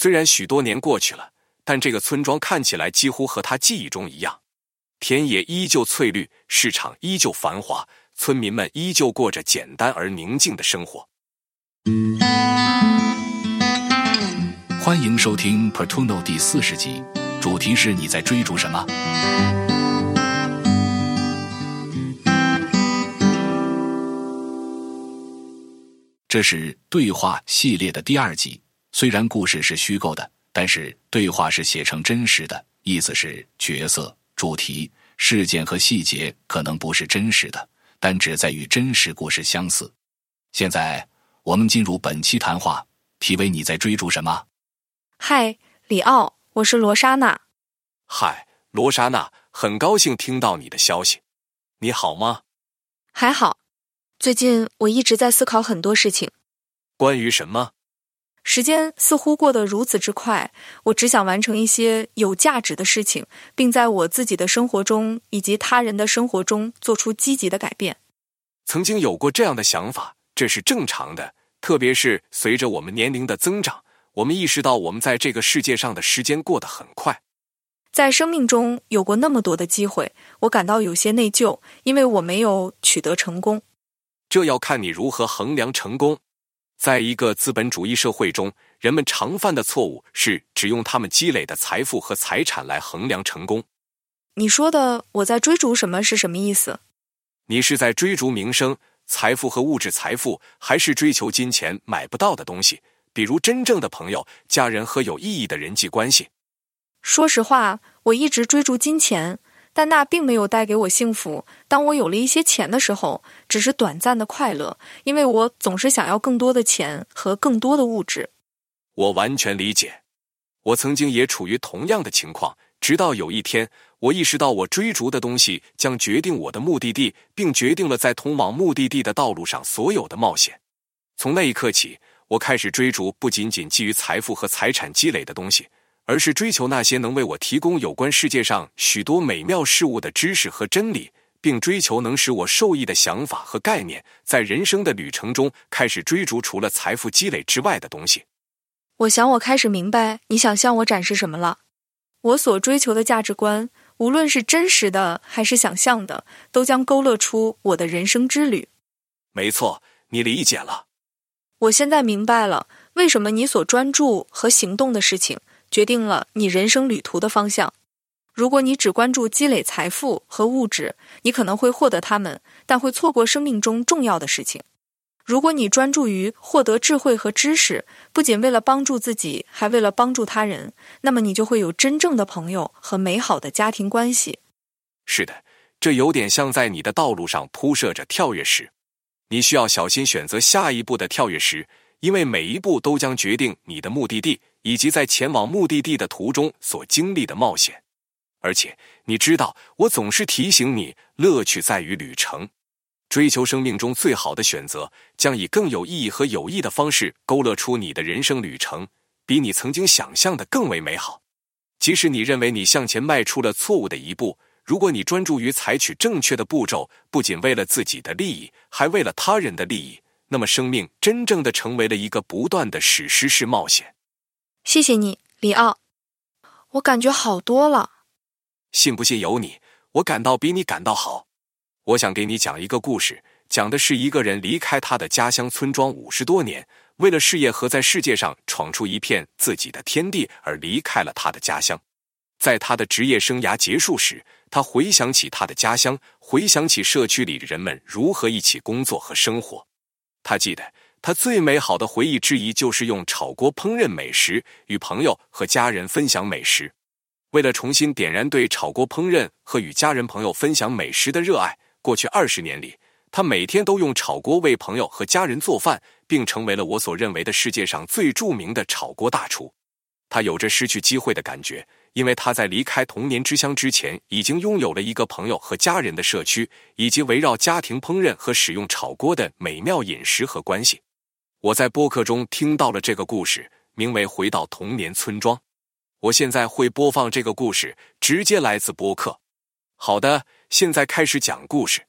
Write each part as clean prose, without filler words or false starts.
虽然许多年过去了，但这个村庄看起来几乎和他记忆中一样。田野依旧翠绿，市场依旧繁华，村民们依旧过着简单而宁静的生活。欢迎收听 Oportuno 第40集，主题是你在追逐什么？这是对话系列的第2集，虽然故事是虚构的，但是对话是写成真实的，意思是角色、主题、事件和细节可能不是真实的，但只在与真实故事相似。现在我们进入本期谈话，题为你在追逐什么？嗨，里奥，我是罗莎娜。嗨，罗莎娜，很高兴听到你的消息。你好吗？还好。最近我一直在思考很多事情。关于什么？时间似乎过得如此之快，我只想完成一些有价值的事情，并在我自己的生活中以及他人的生活中做出积极的改变。曾经有过这样的想法，这是正常的，特别是随着我们年龄的增长，我们意识到我们在这个世界上的时间过得很快。在生命中有过那么多的机会，我感到有些内疚，因为我没有取得成功。这要看你如何衡量成功。在一个资本主义社会中，人们常犯的错误是只用他们积累的财富和财产来衡量成功。你说的我在追逐什么是什么意思？你是在追逐名声、财富和物质财富，还是追求金钱买不到的东西，比如真正的朋友、家人和有意义的人际关系？说实话，我一直追逐金钱，但那并没有带给我幸福。当我有了一些钱的时候，只是短暂的快乐，因为我总是想要更多的钱和更多的物质。我完全理解，我曾经也处于同样的情况，直到有一天，我意识到我追逐的东西将决定我的目的地，并决定了在通往目的地的道路上所有的冒险。从那一刻起，我开始追逐不仅仅基于财富和财产积累的东西，而是追求那些能为我提供有关世界上许多美妙事物的知识和真理，并追求能使我受益的想法和概念。在人生的旅程中，开始追逐除了财富积累之外的东西。我想我开始明白你想向我展示什么了。我所追求的价值观，无论是真实的还是想象的，都将勾勒出我的人生之旅。没错，你理解了。我现在明白了，为什么你所专注和行动的事情决定了你人生旅途的方向。如果你只关注积累财富和物质，你可能会获得它们，但会错过生命中重要的事情。如果你专注于获得智慧和知识，不仅为了帮助自己，还为了帮助他人，那么你就会有真正的朋友和美好的家庭关系。是的，这有点像在你的道路上铺设着跳跃石。你需要小心选择下一步的跳跃石，因为每一步都将决定你的目的地，以及在前往目的地的途中所经历的冒险。而且你知道，我总是提醒你，乐趣在于旅程。追求生命中最好的选择，将以更有意义和有益的方式勾勒出你的人生旅程，比你曾经想象的更为美好。即使你认为你向前迈出了错误的一步，如果你专注于采取正确的步骤，不仅为了自己的利益，还为了他人的利益，那么生命真正的成为了一个不断的史诗式冒险。谢谢你，里奥，我感觉好多了。信不信由你，我感到比你感到好。我想给你讲一个故事，讲的是一个人离开他的家乡村庄50多年，为了事业和在世界上闯出一片自己的天地而离开了他的家乡。在他的职业生涯结束时，他回想起他的家乡，回想起社区里的人们如何一起工作和生活。他记得他最美好的回忆之一就是用炒锅烹饪美食，与朋友和家人分享美食。为了重新点燃对炒锅烹饪和与家人朋友分享美食的热爱，过去20年里，他每天都用炒锅为朋友和家人做饭，并成为了我所认为的世界上最著名的炒锅大厨。他有着失去机会的感觉，因为他在离开童年之乡之前，已经拥有了一个朋友和家人的社区，以及围绕家庭烹饪和使用炒锅的美妙饮食和关系。我在播客中听到了这个故事，名为《回到童年村庄》。我现在会播放这个故事，直接来自播客。好的，现在开始讲故事。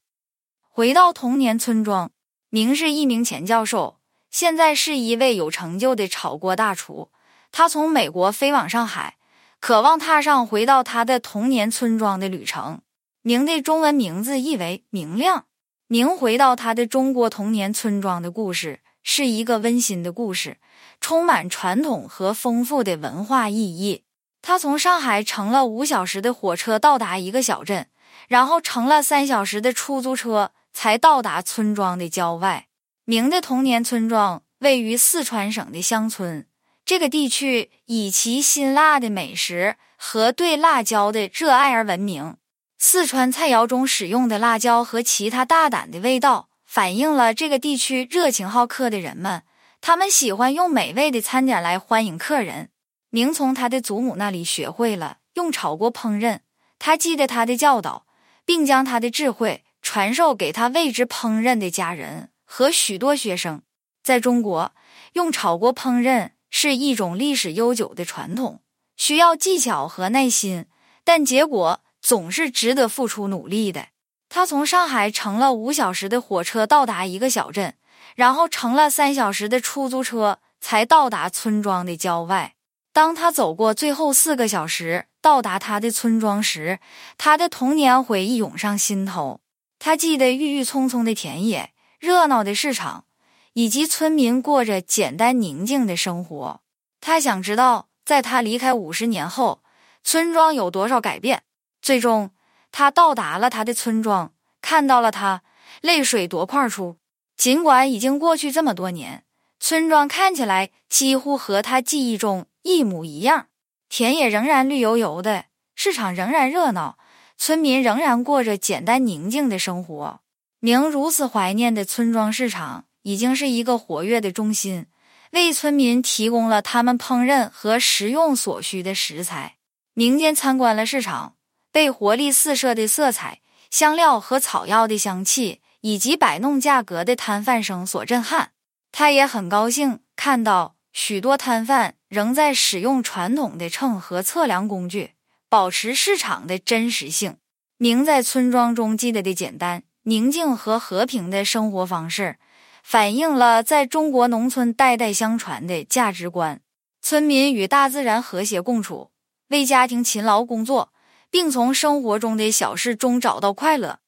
回到童年村庄，您是一名前教授，现在是一位有成就的炒锅大厨。他从美国飞往上海，渴望踏上回到他的童年村庄的旅程。明的中文名字意为明亮。明回到他的中国童年村庄的故事，是一个温馨的故事，充满传统和丰富的文化意义。他从上海乘了5小时的火车到达一个小镇，然后乘了3小时的出租车才到达村庄的郊外。明的童年村庄位于四川省的乡村，这个地区以其辛辣的美食和对辣椒的热爱而闻名。四川菜肴中使用的辣椒和其他大胆的味道，反映了这个地区热情好客的人们，他们喜欢用美味的餐点来欢迎客人。明从他的祖母那里学会了用炒锅烹饪，他记得他的教导，并将他的智慧传授给他为之烹饪的家人和许多学生。在中国，用炒锅烹饪是一种历史悠久的传统，需要技巧和耐心，但结果总是值得付出努力的。他从上海乘了5小时的火车到达一个小镇，然后乘了3小时的出租车才到达村庄的郊外。当他走过最后4个小时到达他的村庄时，他的童年回忆涌上心头。他记得郁郁葱葱的田野、热闹的市场，以及村民过着简单宁静的生活。他想知道在他离开50年后，村庄有多少改变。最终他到达了他的村庄，看到了他，泪水夺眶出。尽管已经过去这么多年，村庄看起来几乎和他记忆中一模一样，田野仍然绿油油的，市场仍然热闹，村民仍然过着简单宁静的生活。明如此怀念的村庄市场已经是一个活跃的中心，为村民提供了他们烹饪和食用所需的食材。民间参观了市场，被活力四射的色彩、香料和草药的香气，以及摆弄价格的摊贩声所震撼。他也很高兴看到许多摊贩仍在使用传统的秤和测量工具，保持市场的真实性。明在村庄中记得的简单、宁静和和平的生活方式，反映了在中国农村代代相传的价值观。村民与大自然和谐共处，为家庭勤劳工作，并从生活中的小事中找到快乐。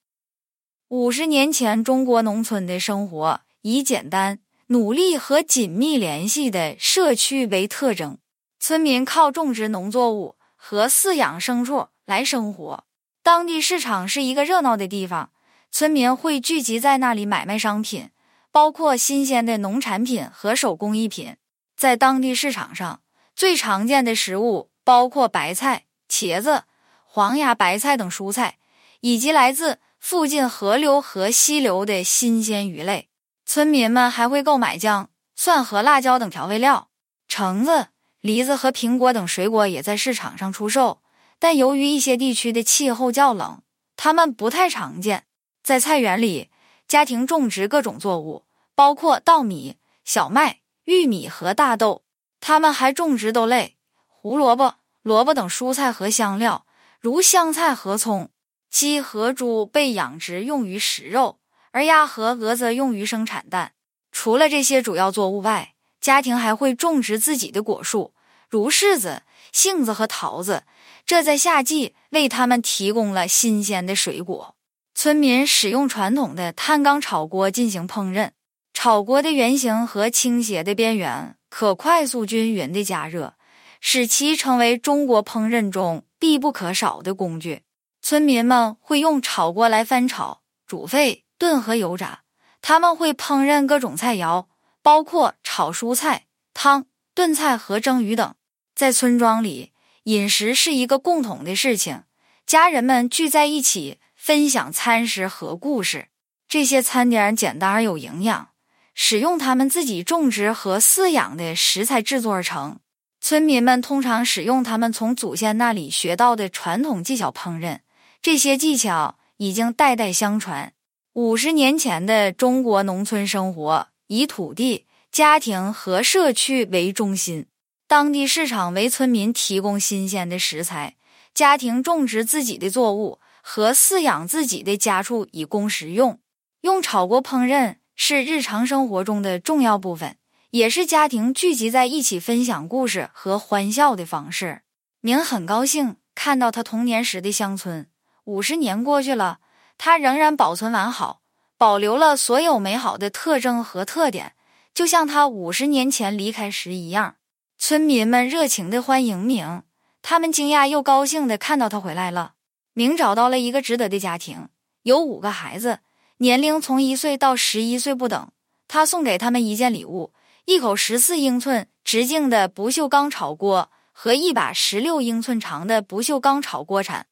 50年前，中国农村的生活以简单、努力和紧密联系的社区为特征，村民靠种植农作物和饲养牲畜来生活。当地市场是一个热闹的地方，村民会聚集在那里买卖商品，包括新鲜的农产品和手工艺品。在当地市场上，最常见的食物包括白菜、茄子、黄芽白菜等蔬菜，以及来自附近河流和溪流的新鲜鱼类。村民们还会购买酱、蒜和辣椒等调味料。橙子、梨子和苹果等水果也在市场上出售，但由于一些地区的气候较冷，它们不太常见。在菜园里，家庭种植各种作物，包括稻米、小麦、玉米和大豆。他们还种植豆类、胡萝卜、萝卜等蔬菜和香料，如香菜和葱。鸡和猪被养殖用于食肉，而鸭和鹅则用于生产蛋。除了这些主要作物外，家庭还会种植自己的果树，如柿子、杏子和桃子，这在夏季为他们提供了新鲜的水果。村民使用传统的炭钢炒锅进行烹饪，炒锅的圆形和倾斜的边缘可快速均匀的加热，使其成为中国烹饪中必不可少的工具。村民们会用炒锅来翻炒、煮沸、炖和油炸，他们会烹饪各种菜肴，包括炒蔬菜、汤、炖菜和蒸鱼等。在村庄里，饮食是一个共同的事情，家人们聚在一起分享餐食和故事。这些餐点简单而有营养，使用他们自己种植和饲养的食材制作而成。村民们通常使用他们从祖先那里学到的传统技巧烹饪，这些技巧已经代代相传。50年前的中国农村生活以土地、家庭和社区为中心，当地市场为村民提供新鲜的食材，家庭种植自己的作物和饲养自己的家畜以供食用。用炒锅烹饪是日常生活中的重要部分，也是家庭聚集在一起分享故事和欢笑的方式。明很高兴看到他童年时的乡村，50年过去了，他仍然保存完好，保留了所有美好的特征和特点，就像他50年前离开时一样。村民们热情地欢迎明，他们惊讶又高兴地看到他回来了。明找到了一个值得的家庭，有5个孩子，年龄从1岁到11岁不等。他送给他们一件礼物，一口14英寸直径的不锈钢炒锅和一把16英寸长的不锈钢炒锅铲。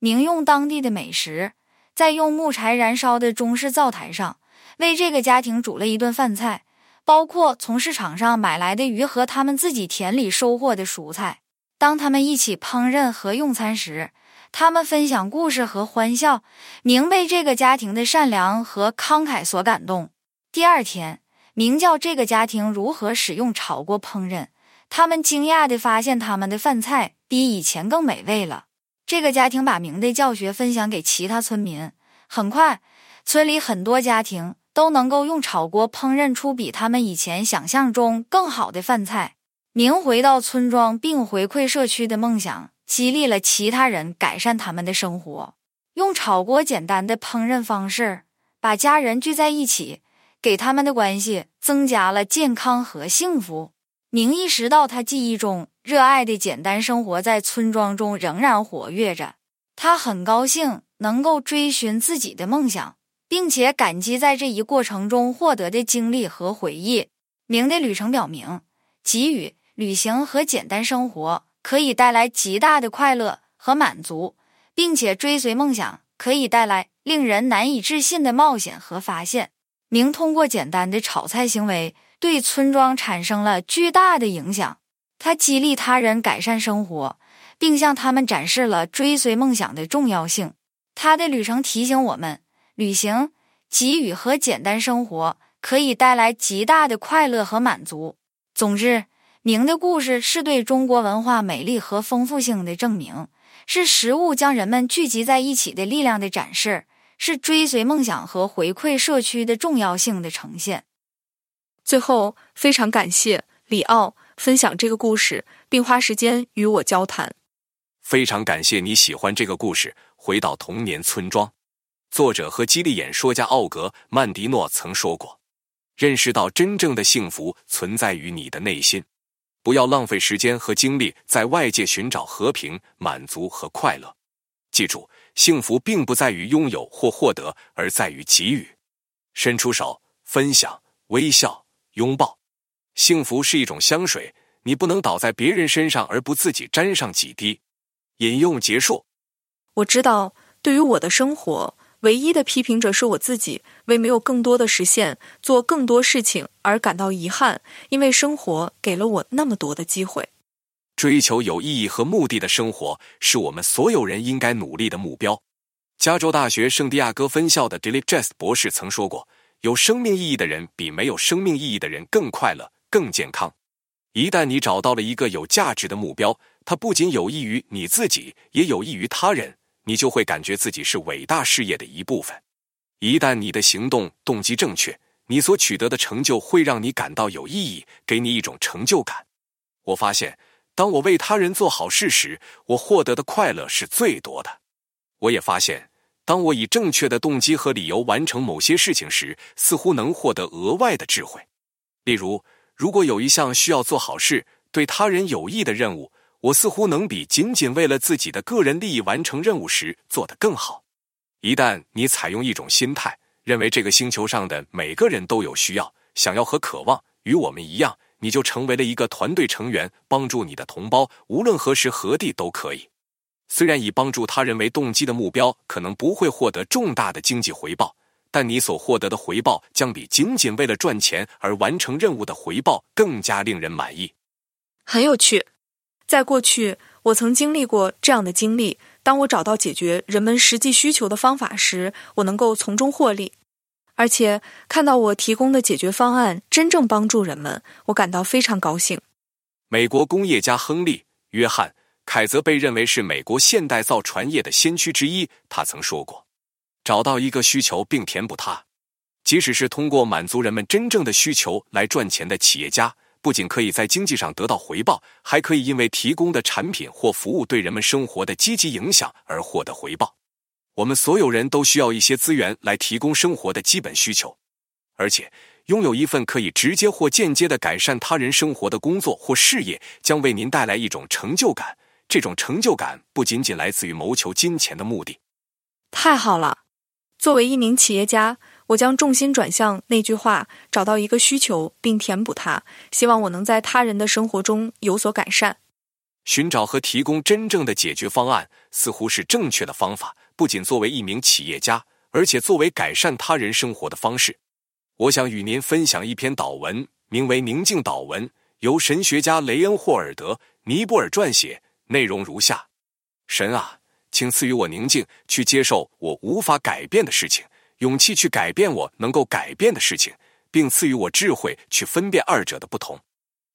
明用当地的美食，在用木柴燃烧的中式灶台上，为这个家庭煮了一顿饭菜，包括从市场上买来的鱼和他们自己田里收获的蔬菜。当他们一起烹饪和用餐时，他们分享故事和欢笑，明被这个家庭的善良和慷慨所感动。第二天，明教这个家庭如何使用炒锅烹饪，他们惊讶地发现他们的饭菜比以前更美味了。这个家庭把明的教学分享给其他村民，很快，村里很多家庭都能够用炒锅烹饪出比他们以前想象中更好的饭菜。明回到村庄并回馈社区的梦想，激励了其他人改善他们的生活。用炒锅简单的烹饪方式，把家人聚在一起，给他们的关系增加了健康和幸福。明意识到他记忆中热爱的简单生活在村庄中仍然活跃着，他很高兴能够追寻自己的梦想，并且感激在这一过程中获得的经历和回忆。明的旅程表明，给予、旅行和简单生活可以带来极大的快乐和满足，并且追随梦想可以带来令人难以置信的冒险和发现。明通过简单的炒菜行为对村庄产生了巨大的影响，他激励他人改善生活，并向他们展示了追随梦想的重要性。他的旅程提醒我们，旅行、给予和简单生活可以带来极大的快乐和满足。总之，明的故事是对中国文化美丽和丰富性的证明，是食物将人们聚集在一起的力量的展示，是追随梦想和回馈社区的重要性的呈现。最后，非常感谢李奥分享这个故事，并花时间与我交谈。非常感谢你喜欢这个故事。回到童年村庄，作者和激励演说家奥格·曼迪诺曾说过，认识到真正的幸福存在于你的内心，不要浪费时间和精力在外界寻找和平、满足和快乐。记住，幸福并不在于拥有或获得，而在于给予。伸出手，分享，微笑，拥抱。幸福是一种香水，你不能倒在别人身上而不自己沾上几滴。引用结束。我知道，对于我的生活，唯一的批评者是我自己，为没有更多的实现、做更多事情而感到遗憾，因为生活给了我那么多的机会。追求有意义和目的的生活是我们所有人应该努力的目标。加州大学圣地亚哥分校的 Dilip Jess 博士曾说过，有生命意义的人比没有生命意义的人更快乐、更健康。一旦你找到了一个有价值的目标，它不仅有益于你自己，也有益于他人，你就会感觉自己是伟大事业的一部分。一旦你的行动动机正确，你所取得的成就会让你感到有意义，给你一种成就感。我发现当我为他人做好事时，我获得的快乐是最多的。我也发现，当我以正确的动机和理由完成某些事情时，似乎能获得额外的智慧。例如，如果有一项需要做好事、对他人有益的任务，我似乎能比仅仅为了自己的个人利益完成任务时做得更好。一旦你采用一种心态，认为这个星球上的每个人都有需要、想要和渴望，与我们一样，你就成为了一个团队成员，帮助你的同胞，无论何时何地都可以。虽然以帮助他人为动机的目标可能不会获得重大的经济回报，但你所获得的回报将比仅仅为了赚钱而完成任务的回报更加令人满意。很有趣，在过去，我曾经历过这样的经历，当我找到解决人们实际需求的方法时，我能够从中获利。而且看到我提供的解决方案真正帮助人们，我感到非常高兴。美国工业家亨利·约翰·凯泽被认为是美国现代造船业的先驱之一，他曾说过，找到一个需求并填补它，即使是通过满足人们真正的需求来赚钱的企业家，不仅可以在经济上得到回报，还可以因为提供的产品或服务对人们生活的积极影响而获得回报。我们所有人都需要一些资源来提供生活的基本需求，而且拥有一份可以直接或间接地改善他人生活的工作或事业，将为您带来一种成就感。这种成就感不仅仅来自于谋求金钱的目的。太好了！作为一名企业家，我将重心转向那句话，找到一个需求并填补它，希望我能在他人的生活中有所改善。寻找和提供真正的解决方案，似乎是正确的方法，不仅作为一名企业家，而且作为改善他人生活的方式。我想与您分享一篇祷文，名为《宁静祷文》，由神学家雷恩·霍尔德·尼泊尔撰写，内容如下：神啊，请赐予我宁静，去接受我无法改变的事情，勇气去改变我能够改变的事情，并赐予我智慧去分辨二者的不同，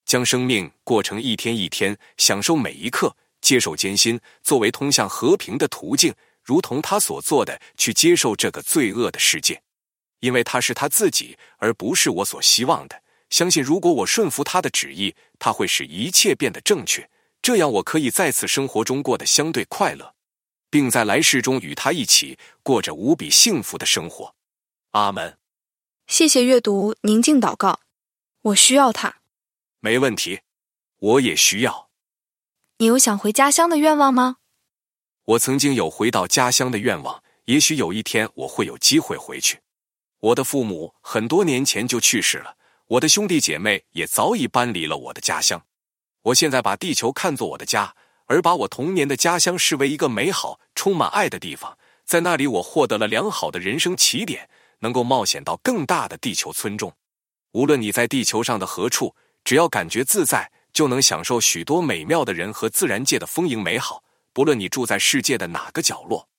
将生命过成一天一天，享受每一刻，接受艰辛作为通向和平的途径，如同他所做的去接受这个罪恶的世界。因为他是他自己，而不是我所希望的。相信如果我顺服他的旨意，他会使一切变得正确，这样我可以在此生活中过得相对快乐，并在来世中与他一起过着无比幸福的生活。阿门。谢谢阅读宁静祷告。我需要他。没问题，我也需要。你有想回家乡的愿望吗？我曾经有回到家乡的愿望，也许有一天我会有机会回去。我的父母很多年前就去世了，我的兄弟姐妹也早已搬离了我的家乡。我现在把地球看作我的家，而把我童年的家乡视为一个美好、充满爱的地方。在那里，我获得了良好的人生起点，能够冒险到更大的地球村中。无论你在地球上的何处，只要感觉自在，就能享受许多美妙的人和自然界的丰盈美好，不论你住在世界的哪个角落。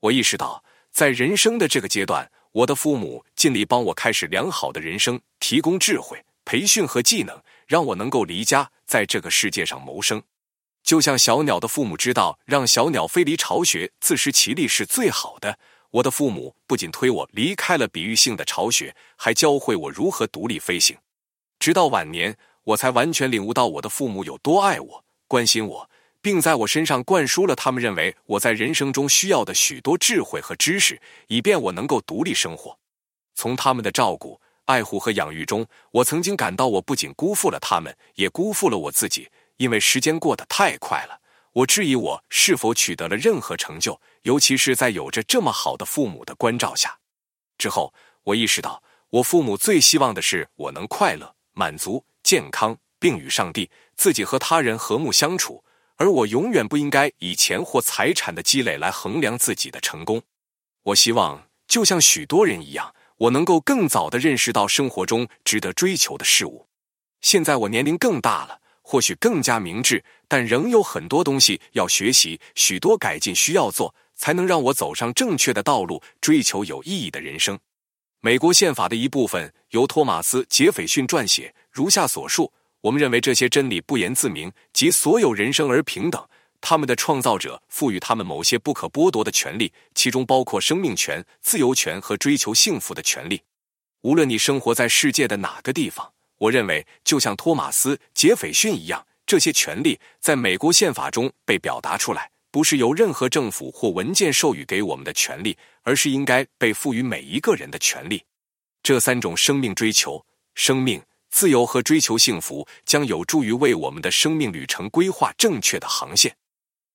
我意识到，在人生的这个阶段，我的父母尽力帮我开始良好的人生，提供智慧、培训和技能，让我能够离家，在这个世界上谋生。就像小鸟的父母知道让小鸟飞离巢穴，自食其力是最好的，我的父母不仅推我离开了比喻性的巢穴，还教会我如何独立飞行。直到晚年，我才完全领悟到我的父母有多爱我、关心我，并在我身上灌输了他们认为我在人生中需要的许多智慧和知识，以便我能够独立生活。从他们的照顾、爱护和养育中，我曾经感到我不仅辜负了他们，也辜负了我自己，因为时间过得太快了。我质疑我是否取得了任何成就，尤其是在有着这么好的父母的关照下。之后，我意识到，我父母最希望的是我能快乐、满足、健康，并与上帝、自己和他人和睦相处。而我永远不应该以钱或财产的积累来衡量自己的成功。我希望，就像许多人一样，我能够更早地认识到生活中值得追求的事物。现在我年龄更大了，或许更加明智，但仍有很多东西要学习，许多改进需要做，才能让我走上正确的道路，追求有意义的人生。美国宪法的一部分由托马斯·杰斐逊撰写，如下所述。我们认为这些真理不言自明，即所有人生而平等，他们的创造者赋予他们某些不可剥夺的权利，其中包括生命权、自由权和追求幸福的权利。无论你生活在世界的哪个地方，我认为就像托马斯·杰斐逊一样，这些权利在美国宪法中被表达出来，不是由任何政府或文件授予给我们的权利，而是应该被赋予每一个人的权利。这三种生命追求、生命自由和追求幸福将有助于为我们的生命旅程规划正确的航线。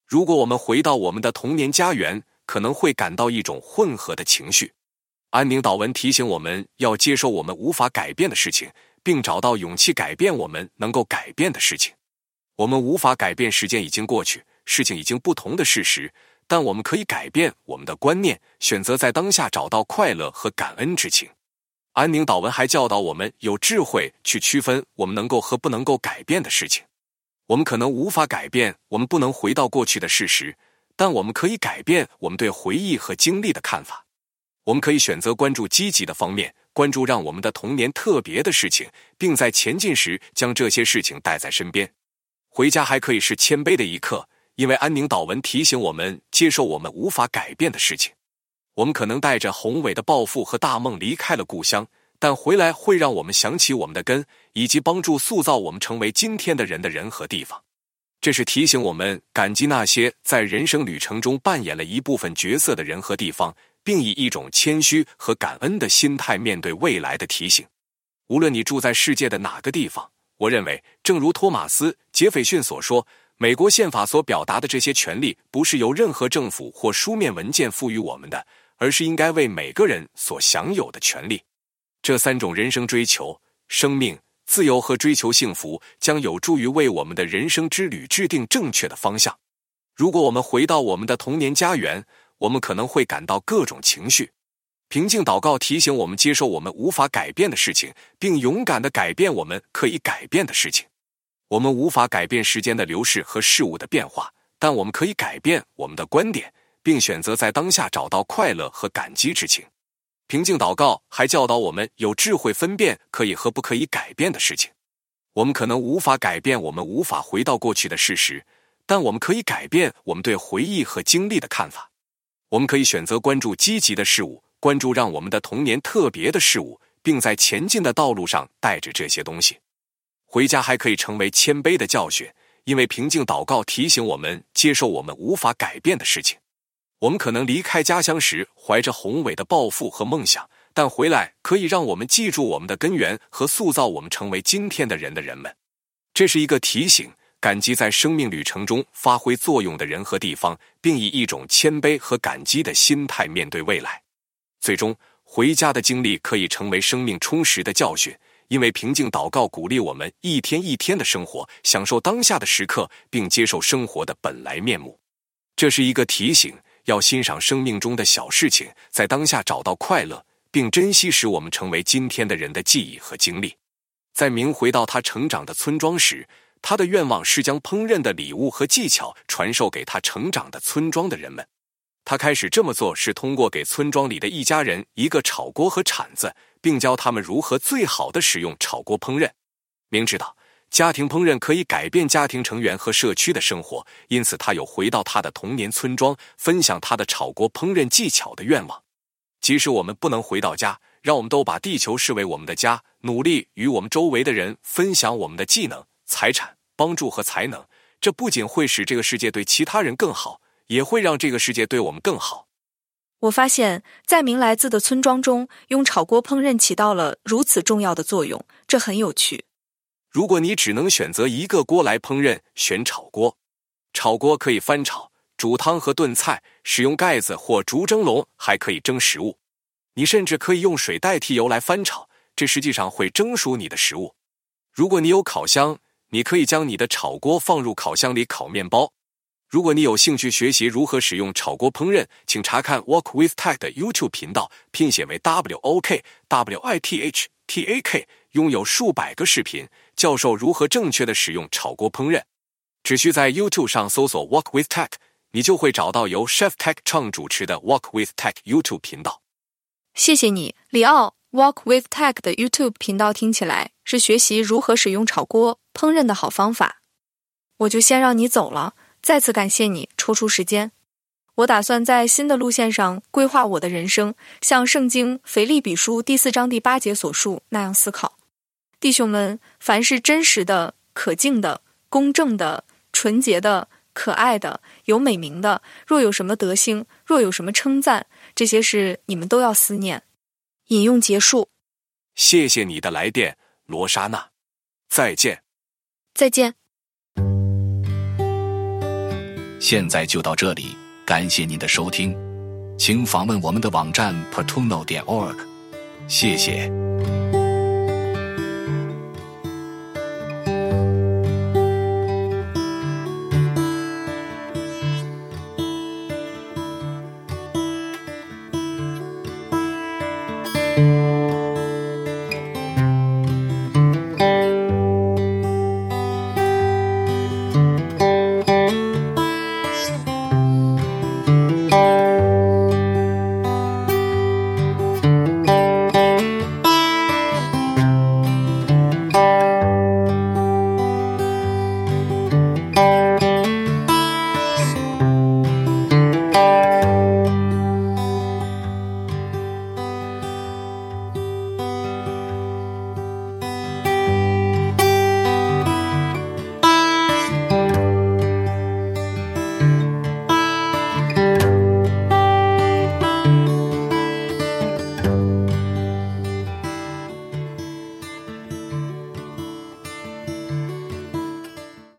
如果我们回到我们的童年家园，可能会感到一种混合的情绪。安宁祷文提醒我们要接受我们无法改变的事情，并找到勇气改变我们能够改变的事情。我们无法改变时间已经过去、事情已经不同的事实，但我们可以改变我们的观念，选择在当下找到快乐和感恩之情。安宁祷文还教导我们有智慧去区分我们能够和不能够改变的事情。我们可能无法改变我们不能回到过去的事实，但我们可以改变我们对回忆和经历的看法。我们可以选择关注积极的方面，关注让我们的童年特别的事情，并在前进时将这些事情带在身边。回家还可以是谦卑的一刻，因为安宁祷文提醒我们接受我们无法改变的事情。我们可能带着宏伟的抱负和大梦离开了故乡，但回来会让我们想起我们的根，以及帮助塑造我们成为今天的人的人和地方。这是提醒我们感激那些在人生旅程中扮演了一部分角色的人和地方，并以一种谦虚和感恩的心态面对未来的提醒。无论你住在世界的哪个地方，我认为正如托马斯·杰斐逊所说，美国宪法所表达的这些权利不是由任何政府或书面文件赋予我们的，而是应该为每个人所享有的权利。这三种人生追求，生命、自由和追求幸福，将有助于为我们的人生之旅制定正确的方向。如果我们回到我们的童年家园，我们可能会感到各种情绪。平静祷告提醒我们接受我们无法改变的事情，并勇敢地改变我们可以改变的事情。我们无法改变时间的流逝和事物的变化，但我们可以改变我们的观点，并选择在当下找到快乐和感激之情。平静祷告还教导我们有智慧分辨可以和不可以改变的事情。我们可能无法改变我们无法回到过去的事实，但我们可以改变我们对回忆和经历的看法。我们可以选择关注积极的事物，关注让我们的童年特别的事物，并在前进的道路上带着这些东西。回家还可以成为谦卑的教训，因为平静祷告提醒我们接受我们无法改变的事情。我们可能离开家乡时怀着宏伟的抱负和梦想，但回来可以让我们记住我们的根源和塑造我们成为今天的人的人们。这是一个提醒，感激在生命旅程中发挥作用的人和地方，并以一种谦卑和感激的心态面对未来。最终，回家的经历可以成为生命充实的教训，因为平静祷告鼓励我们一天一天的生活，享受当下的时刻，并接受生活的本来面目。这是一个提醒，要欣赏生命中的小事情，在当下找到快乐，并珍惜使我们成为今天的人的记忆和经历。在明回到他成长的村庄时，他的愿望是将烹饪的礼物和技巧传授给他成长的村庄的人们。他开始这么做是通过给村庄里的一家人一个炒锅和铲子，并教他们如何最好地使用炒锅烹饪。明知道家庭烹饪可以改变家庭成员和社区的生活，因此他有回到他的童年村庄，分享他的炒锅烹饪技巧的愿望。即使我们不能回到家，让我们都把地球视为我们的家，努力与我们周围的人分享我们的技能、财产、帮助和才能。这不仅会使这个世界对其他人更好，也会让这个世界对我们更好。我发现，在明来自的村庄中，用炒锅烹饪起到了如此重要的作用，这很有趣。如果你只能选择一个锅来烹饪，选炒锅。炒锅可以翻炒、煮汤和炖菜，使用盖子或竹蒸笼还可以蒸食物。你甚至可以用水代替油来翻炒，这实际上会蒸熟你的食物。如果你有烤箱，你可以将你的炒锅放入烤箱里烤面包。如果你有兴趣学习如何使用炒锅烹饪，请查看 Wok With Tak 的 YouTube 频道，拼写为 WOKWITHTAK， 拥有数百个视频教授如何正确的使用炒锅烹饪。只需在 YouTube 上搜索 Wok With Tak， 你就会找到由 Chef Tech 创主持的 Wok With Tak YouTube 频道。谢谢你，里奥。 Wok With Tak 的 YouTube 频道听起来是学习如何使用炒锅烹饪的好方法。我就先让你走了，再次感谢你抽出时间。我打算在新的路线上规划我的人生，像圣经腓立比书4章8节所述那样思考。弟兄们，凡是真实的、可敬的、公正的、纯洁的、可爱的、有美名的，若有什么德行，若有什么称赞，这些事你们都要思念。引用结束。谢谢你的来电，罗莎娜。再见。再见。现在就到这里，感谢您的收听，请访问我们的网站 Oportuno.org。谢谢。